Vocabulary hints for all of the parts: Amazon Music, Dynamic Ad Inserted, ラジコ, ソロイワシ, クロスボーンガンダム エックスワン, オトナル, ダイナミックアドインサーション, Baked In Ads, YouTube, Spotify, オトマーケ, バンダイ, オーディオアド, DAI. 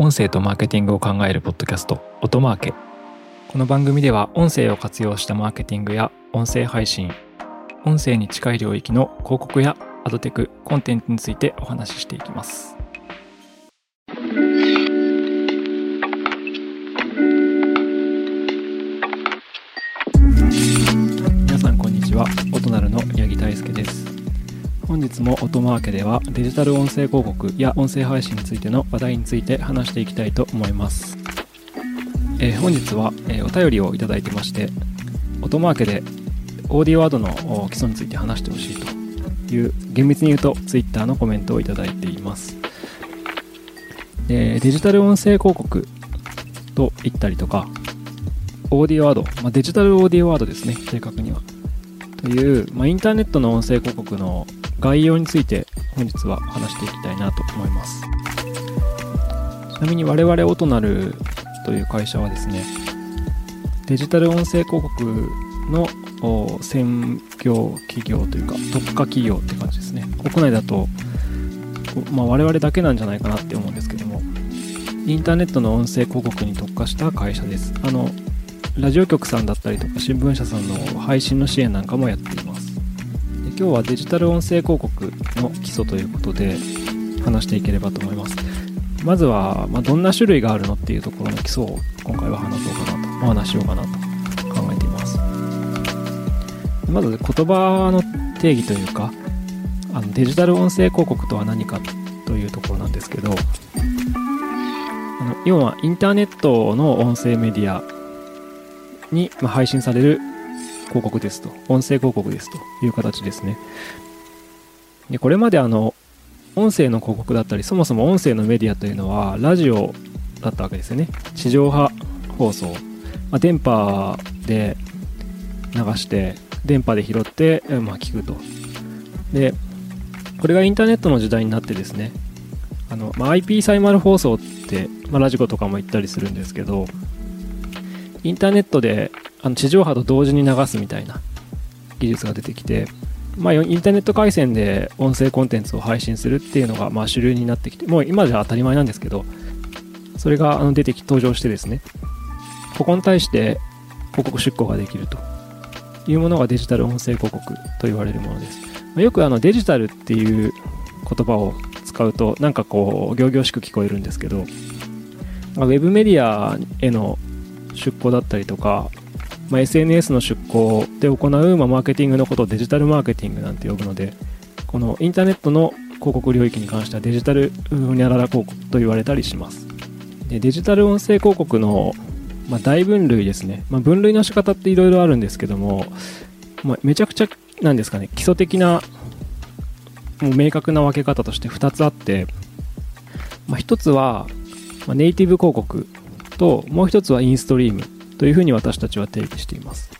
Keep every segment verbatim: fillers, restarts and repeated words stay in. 音声とマーケティングを考えるポッドキャスト、音マーケ。この番組では音声を活用したマーケティングや音声配信、音声に近い領域の広告やアドテク、コンテンツについてお話ししていきます。皆さんこんにちは、オトナルの八木大輔です。本日も音マーケではデジタル音声広告や音声配信についての話題について話していきたいと思います。えー、本日は、えー、お便りをいただいてまして、音マーケでオーディオアドの基礎について話してほしいと。いう厳密に言うと Twitter のコメントをいただいています。でデジタル音声広告と言ったりとかオーディオアド、まあ、デジタルオーディオアドですね正確にはという、まあ、インターネットの音声広告の概要について本日は話していきたいなと思います。ちなみに我々オトナルという会社はですねデジタル音声広告の専業企業というか特化企業って感じですね。国内だと、まあ、我々だけなんじゃないかなって思うんですけどもインターネットの音声広告に特化した会社です。あのラジオ局さんだったりとか新聞社さんの配信の支援なんかもやっています。で今日はデジタル音声広告の基礎ということで話していければと思います。まずは、まあ、どんな種類があるのっていうところの基礎を今回は話そうかなとお話しようかなとまず言葉の定義というかあのデジタル音声広告とは何かというところなんですけどあの要はインターネットの音声メディアに、まあ、配信される広告ですと音声広告ですという形ですね。でこれまであの音声の広告だったりそもそも音声のメディアというのはラジオだったわけですよね。地上波放送、まあ、電波で流して電波で拾って、まあ、聞くと。でこれがインターネットの時代になってですねあの、まあ、アイピー サイマル放送って、まあ、ラジコとかも言ったりするんですけどインターネットであの地上波と同時に流すみたいな技術が出てきて、まあ、インターネット回線で音声コンテンツを配信するっていうのが、まあ、主流になってきてもう今じゃ当たり前なんですけどそれがあの出てき登場してですねここに対して広告出稿ができるというものがデジタル音声広告と言われるものです。よくあのデジタルっていう言葉を使うとなんかこう仰々しく聞こえるんですけどウェブメディアへの出向だったりとか、まあ、エスエヌエス の出向で行う、まあ、マーケティングのことをデジタルマーケティングなんて呼ぶのでこのインターネットの広告領域に関してはデジタルうにゃらら広告と言われたりします。でデジタル音声広告のまあ、大分類ですね、まあ、分類の仕方っていろいろあるんですけども、まあ、めちゃくちゃなんですかね基礎的なもう明確な分け方としてふたつあって、まあ、ひとつはネイティブ広告ともうひとつはインストリームというふうに私たちは定義しています。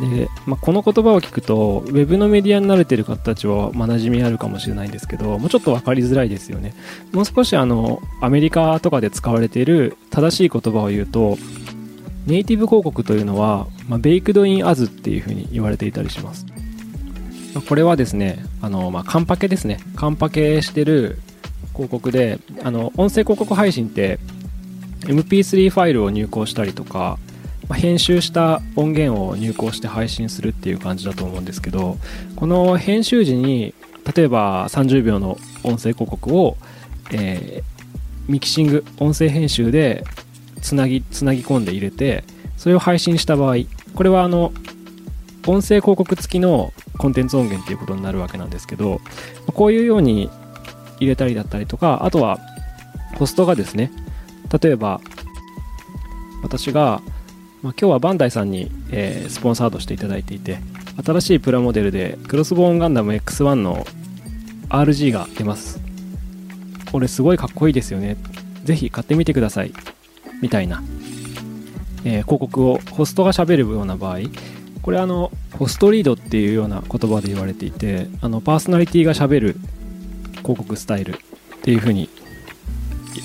で、まあ、この言葉を聞くとウェブのメディアに慣れている方たちは馴染みあるかもしれないんですけどもうちょっと分かりづらいですよね。もう少しあのアメリカとかで使われている正しい言葉を言うとネイティブ広告というのは、まあ、Baked In Ads っていうふうに言われていたりします。まあ、これはですねあの、まあ、カンパケですねカンパケしてる広告であの音声広告配信って エムピースリー ファイルを入稿したりとか編集した音源を入稿して配信するっていう感じだと思うんですけどこの編集時に例えばさんじゅうびょうの音声広告を、えー、ミキシング音声編集でつなぎつなぎ込んで入れてそれを配信した場合これはあの音声広告付きのコンテンツ音源っていうことになるわけなんですけどこういうように入れたりだったりとかあとはホストがですね例えば私がまあ、今日はバンダイさんに、えー、スポンサードしていただいていて新しいプラモデルでクロスボーンガンダム エックスワン の アールジー が出ます。これすごいかっこいいですよねぜひ買ってみてくださいみたいな、えー、広告をホストが喋るような場合これあのホストリードっていうような言葉で言われていてあのパーソナリティが喋る広告スタイルっていう風に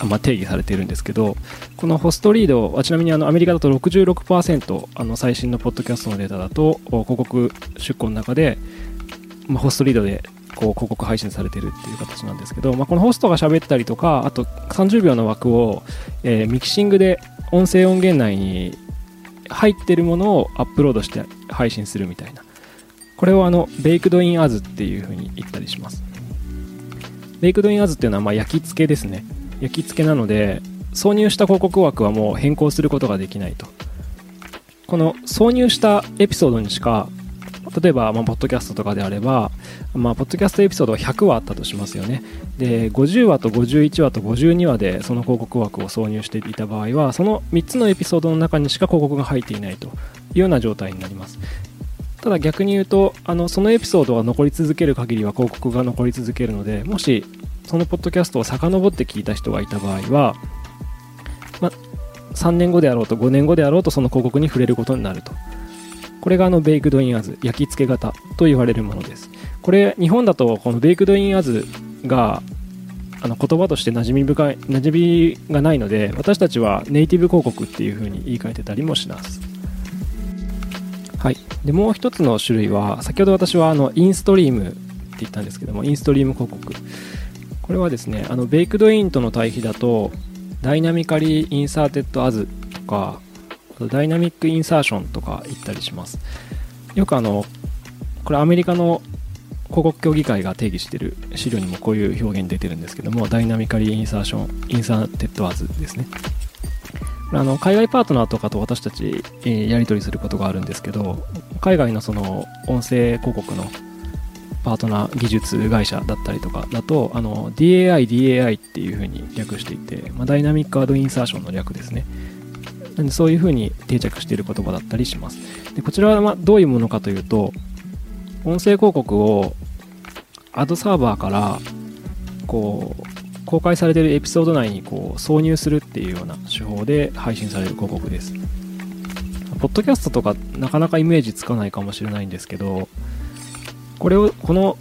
まあ、定義されているんですけどこのホストリードはちなみにあのアメリカだと ろくじゅうろくパーセント あの最新のポッドキャストのデータだと広告出稿の中で、まあ、ホストリードでこう広告配信されてるっていう形なんですけど、まあ、このホストが喋ったりとか、あとさんじゅうびょうの枠を、えー、ミキシングで音声音源内に入ってるものをアップロードして配信するみたいな、これをあの Baked In Ads っていう風に言ったりします。Baked In Ads っていうのはまあ焼き付けですね。焼き付けなので挿入した広告枠はもう変更することができないと。この挿入したエピソードにしか、例えばまあポッドキャストとかであれば、まあ、ポッドキャストエピソードがひゃくわあったとしますよね。でごじゅうわとごじゅういちわとごじゅうにわでその広告枠を挿入していた場合は、そのみっつのエピソードの中にしか広告が入っていないというような状態になります。ただ逆に言うと、あのそのエピソードが残り続ける限りは広告が残り続けるので、もしそのポッドキャストを遡って聞いた人がいた場合は、まあ、さんねんごであろうとごねんごであろうとその広告に触れることになると。これがあのベイクドインアズ、焼き付け型と言われるものです。これ日本だとこのベイクドインアズがあの言葉として馴染み深い、馴染みがないので、私たちはネイティブ広告っていう風に言い換えてたりもします。はい、でもう一つの種類は、先ほど私はあのインストリームって言ったんですけども、インストリーム広告、これはですね、あのベイクドインとの対比だとダイナミカリーインサーテッドアズとかダイナミックインサーションとか言ったりします。よくあのこれアメリカの広告協議会が定義している資料にもこういう表現出てるんですけども、ダイナミカリーインサーション、インサーテッドアズですね。あの海外パートナーとかと私たちやり取りすることがあるんですけど、海外のその音声広告のパートナー技術会社だったりとかだと、あの ディーエーアイ、ディーエーアイ っていう風に略していて、まあ、ダイナミックアドインサーションの略ですね。なのでそういう風に定着している言葉だったりします。でこちらはまあどういうものかというと、音声広告をアドサーバーからこう公開されているエピソード内にこう挿入するっていうような手法で配信される広告です。ポッドキャストとかなかなかイメージつかないかもしれないんですけど、これをこの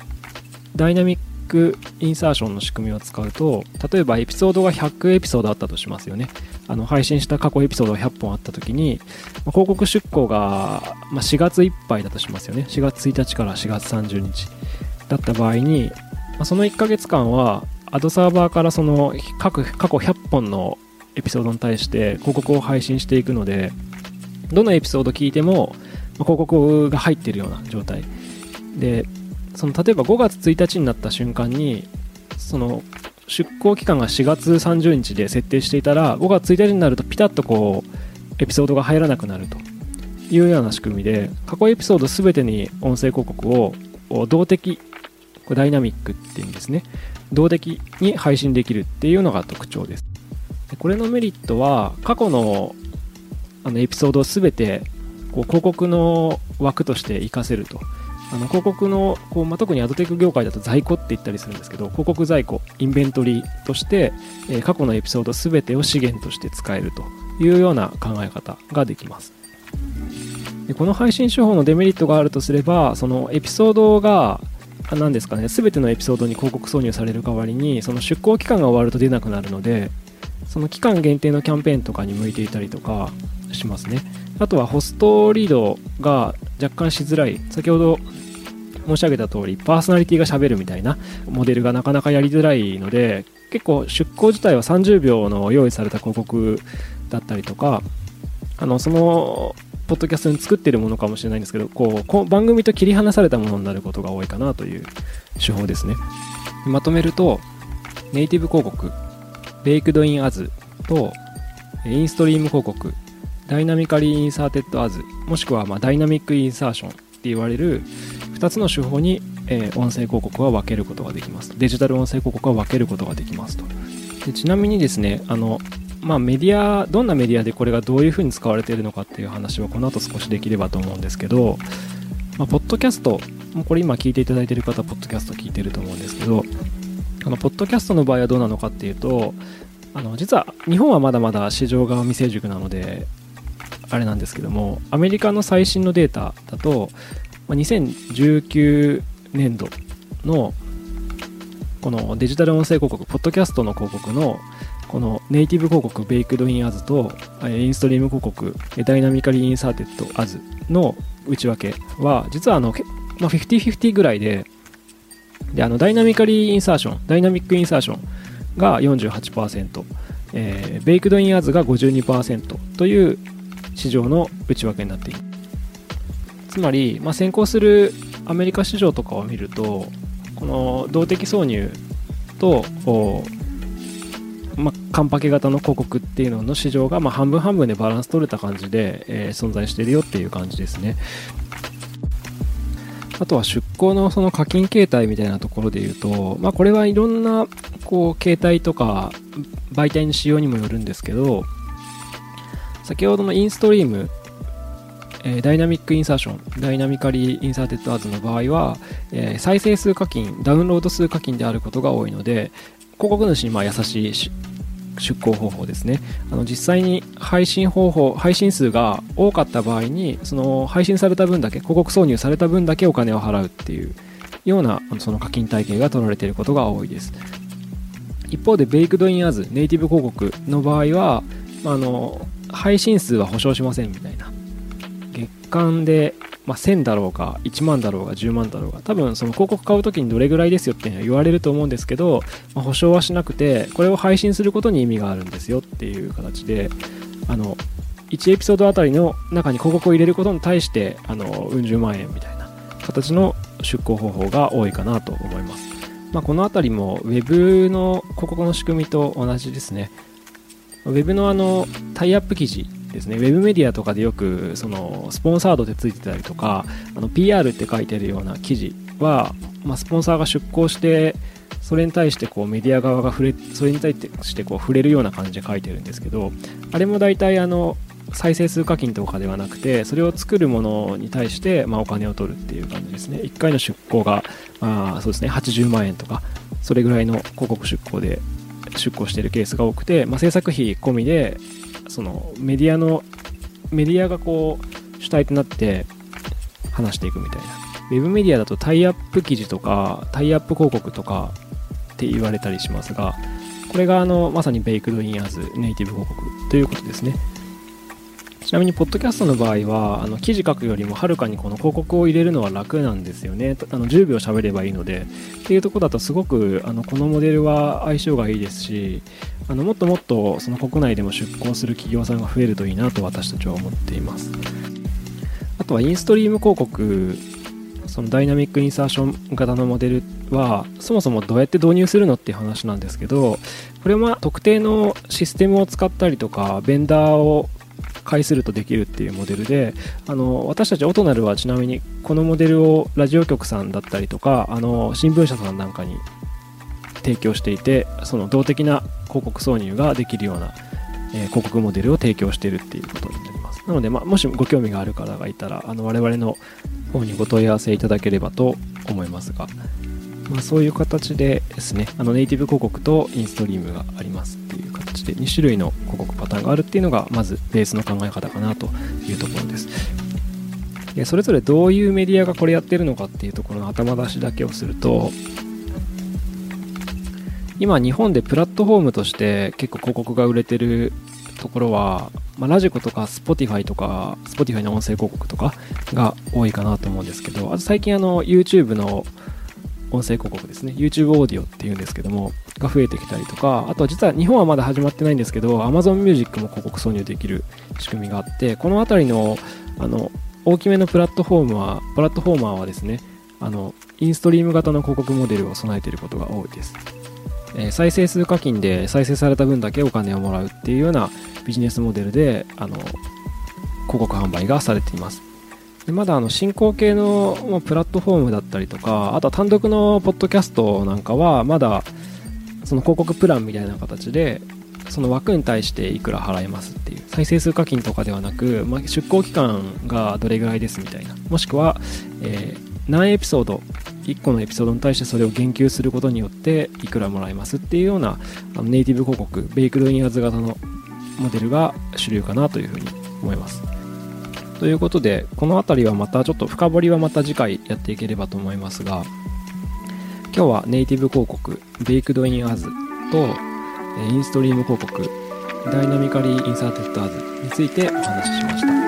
ダイナミックインサーションの仕組みを使うと、例えばエピソードがひゃくエピソードあったとしますよね。あの配信した過去エピソードがひゃっぽんあったときに、広告出稿がしがついっぱいだとしますよね。しがつついたちからしがつさんじゅうにちだった場合に、そのいっかげつかんはアドサーバーからその各過去ひゃっぽんのエピソードに対して広告を配信していくので、どのエピソード聞いても広告が入っているような状態で、その例えばごがつついたちになった瞬間に、その出稿期間がしがつさんじゅうにちで設定していたら、ごがつついたちになるとピタッとこうエピソードが入らなくなるというような仕組みで、過去エピソード全てに音声広告を動的、これダイナミックって意味ですね、動的に配信できるっていうのが特徴です。これのメリットは、過去のあのエピソードを全てこう広告の枠として活かせると。あの広告のこう、まあ、特にアドテック業界だと在庫って言ったりするんですけど、広告在庫、インベントリーとして、えー、過去のエピソード全てを資源として使えるというような考え方ができます。でこの配信手法のデメリットがあるとすれば、そのエピソードが何ですかね、全てのエピソードに広告挿入される代わりに、その出稿期間が終わると出なくなるので、その期間限定のキャンペーンとかに向いていたりとかしますね。あとはホストリードが若干しづらい、先ほど申し上げた通りパーソナリティが喋るみたいなモデルがなかなかやりづらいので、結構出稿自体はさんじゅうびょうの用意された広告だったりとか、あのそのポッドキャストに作っているものかもしれないんですけど、こう番組と切り離されたものになることが多いかなという手法ですね。まとめると、ネイティブ広告、ベイクドインアズとインストリーム広告、ダイナミカリーインサーテッドアズ、もしくはまあダイナミックインサーションって言われるふたつの手法に、えー、音声広告は分けることができます。デジタル音声広告は分けることができますと。でちなみにですね、あのまあ、メディア、どんなメディアでこれがどういうふうに使われているのかっていう話はこの後少しできればと思うんですけど、まあ、ポッドキャスト、これ今聞いていただいている方はポッドキャスト聞いていると思うんですけど、あのポッドキャストの場合はどうなのかっていうと、あの実は日本はまだまだ市場が未成熟なのであれなんですけども、アメリカの最新のデータだとにせんじゅうきゅうねんどのこのデジタル音声広告、ポッドキャストの広告のこのネイティブ広告、ベイクドインアズとインストリーム広告、ダイナミカリーインサーテッドアズの内訳は、実はあの、まあ、ごじゅうごじゅうぐらいで、で、あのダイナミカリーインサーション、ダイナミックインサーションが よんじゅうはちパーセント、えー、ベイクドインアーズが ごじゅうにパーセント という市場の内訳になっている。つまり、まあ、先行するアメリカ市場とかを見ると、この動的挿入と、まあ、カンパケ型の広告っていうのの市場が、まあ、半分半分でバランス取れた感じで、えー、存在しているよっていう感じですね。あとは出向のその課金形態みたいなところで言うと、まあ、これはいろんなこう形態とか媒体の仕様にもよるんですけど、先ほどのインストリーム、えー、ダイナミックインサーション、ダイナミカリーインサーテッドアーツの場合は、えー、再生数課金、ダウンロード数課金であることが多いので、広告主にまあ優しいし出稿方法ですね。あの実際に配信方法、配信数が多かった場合に、その配信された分だけ、広告挿入された分だけお金を払うっていうような、その課金体系が取られていることが多いです。一方でベイクドインアズネイティブ広告の場合は、あの配信数は保証しませんみたいな、月間で、まあ、せんだろうかいちまんだろうがじゅうまんだろうが、多分その広告買うときにどれぐらいですよっていうのは言われると思うんですけど、まあ、保証はしなくて、これを配信することに意味があるんですよっていう形で、あのいちエピソードあたりの中に広告を入れることに対して、あのうん十万円みたいな形の出稿方法が多いかなと思います。まあ、このあたりも Web の広告の仕組みと同じですね。 Web の, あのタイアップ記事ですね、ウェブメディアとかでよくそのスポンサードでついてたりとか、あの ピーアール って書いてるような記事は、まあ、スポンサーが出稿して、それに対してこうメディア側が触れ、それに対してこう触れるような感じで書いてるんですけど、あれも大体あの再生数課金とかではなくて、それを作るものに対してまあお金を取るっていう感じですね。いっかいの出稿が、まあ、そうですね、はちじゅうまんえんとかそれぐらいの広告出稿で出稿しているケースが多くて、まあ、制作費込みでそのメディアのメディアがこう主体となって話していくみたいな。ウェブメディアだとタイアップ記事とかタイアップ広告とかって言われたりしますが、これがあのまさにベイクドインアズネイティブ広告ということですね。ちなみにポッドキャストの場合は、あの記事書くよりもはるかにこの広告を入れるのは楽なんですよね。あのじゅうびょう喋ればいいのでっていうところだと、すごくあのこのモデルは相性がいいですし、あのもっともっとその国内でも出向する企業さんが増えるといいなと私たちは思っています。あとはインストリーム広告、そのダイナミックインサーション型のモデルはそもそもどうやって導入するのっていう話なんですけど、これは特定のシステムを使ったりとかベンダーを介するとできるっていうモデルで、あの私たちオトナルはちなみにこのモデルをラジオ局さんだったりとか、あの新聞社さんなんかに提供していて、その動的な広告挿入ができるような、えー、広告モデルを提供しているっていうことになります。なので、まあ、もしご興味がある方がいたら、あの我々の方にご問い合わせいただければと思いますが、まあ、そういう形でですね、あのネイティブ広告とインストリームがありますっていう形で、に種類の広告パターンがあるっていうのがまずベースの考え方かなというところです。で、それぞれどういうメディアがこれやってるのかっていうところの頭出しだけをすると、今日本でプラットフォームとして結構広告が売れてるところは、まあ、ラジコとか Spotify とか Spotify の音声広告とかが多いかなと思うんですけど、あと最近あの YouTube の音声広告ですね、 YouTube オーディオっていうんですけどもが増えてきたりとか、あとは実は日本はまだ始まってないんですけど Amazon Music も広告挿入できる仕組みがあって、このあたりのあの大きめのプラットフォームはプラットフォーマーはですね、あのインストリーム型の広告モデルを備えていることが多いです。えー、再生数課金で再生された分だけお金をもらうっていうようなビジネスモデルで、あの広告販売がされています。まだあの進行形の、まあ、プラットフォームだったりとか、あとは単独のポッドキャストなんかはまだその広告プランみたいな形で、その枠に対していくら払えますっていう再生数課金とかではなく、まあ、出稿期間がどれぐらいですみたいな、もしくは、えー、何エピソードいっこのエピソードに対してそれを言及することによっていくらもらえますっていうような、あのネイティブ広告、ベイクドインアズ型のモデルが主流かなというふうに思います。ということで、この辺りはまたちょっと深掘りはまた次回やっていければと思いますが、今日はネイティブ広告、ベイクドインアズとインストリーム広告、ダイナミカリーインサーテッドアズについてお話ししました。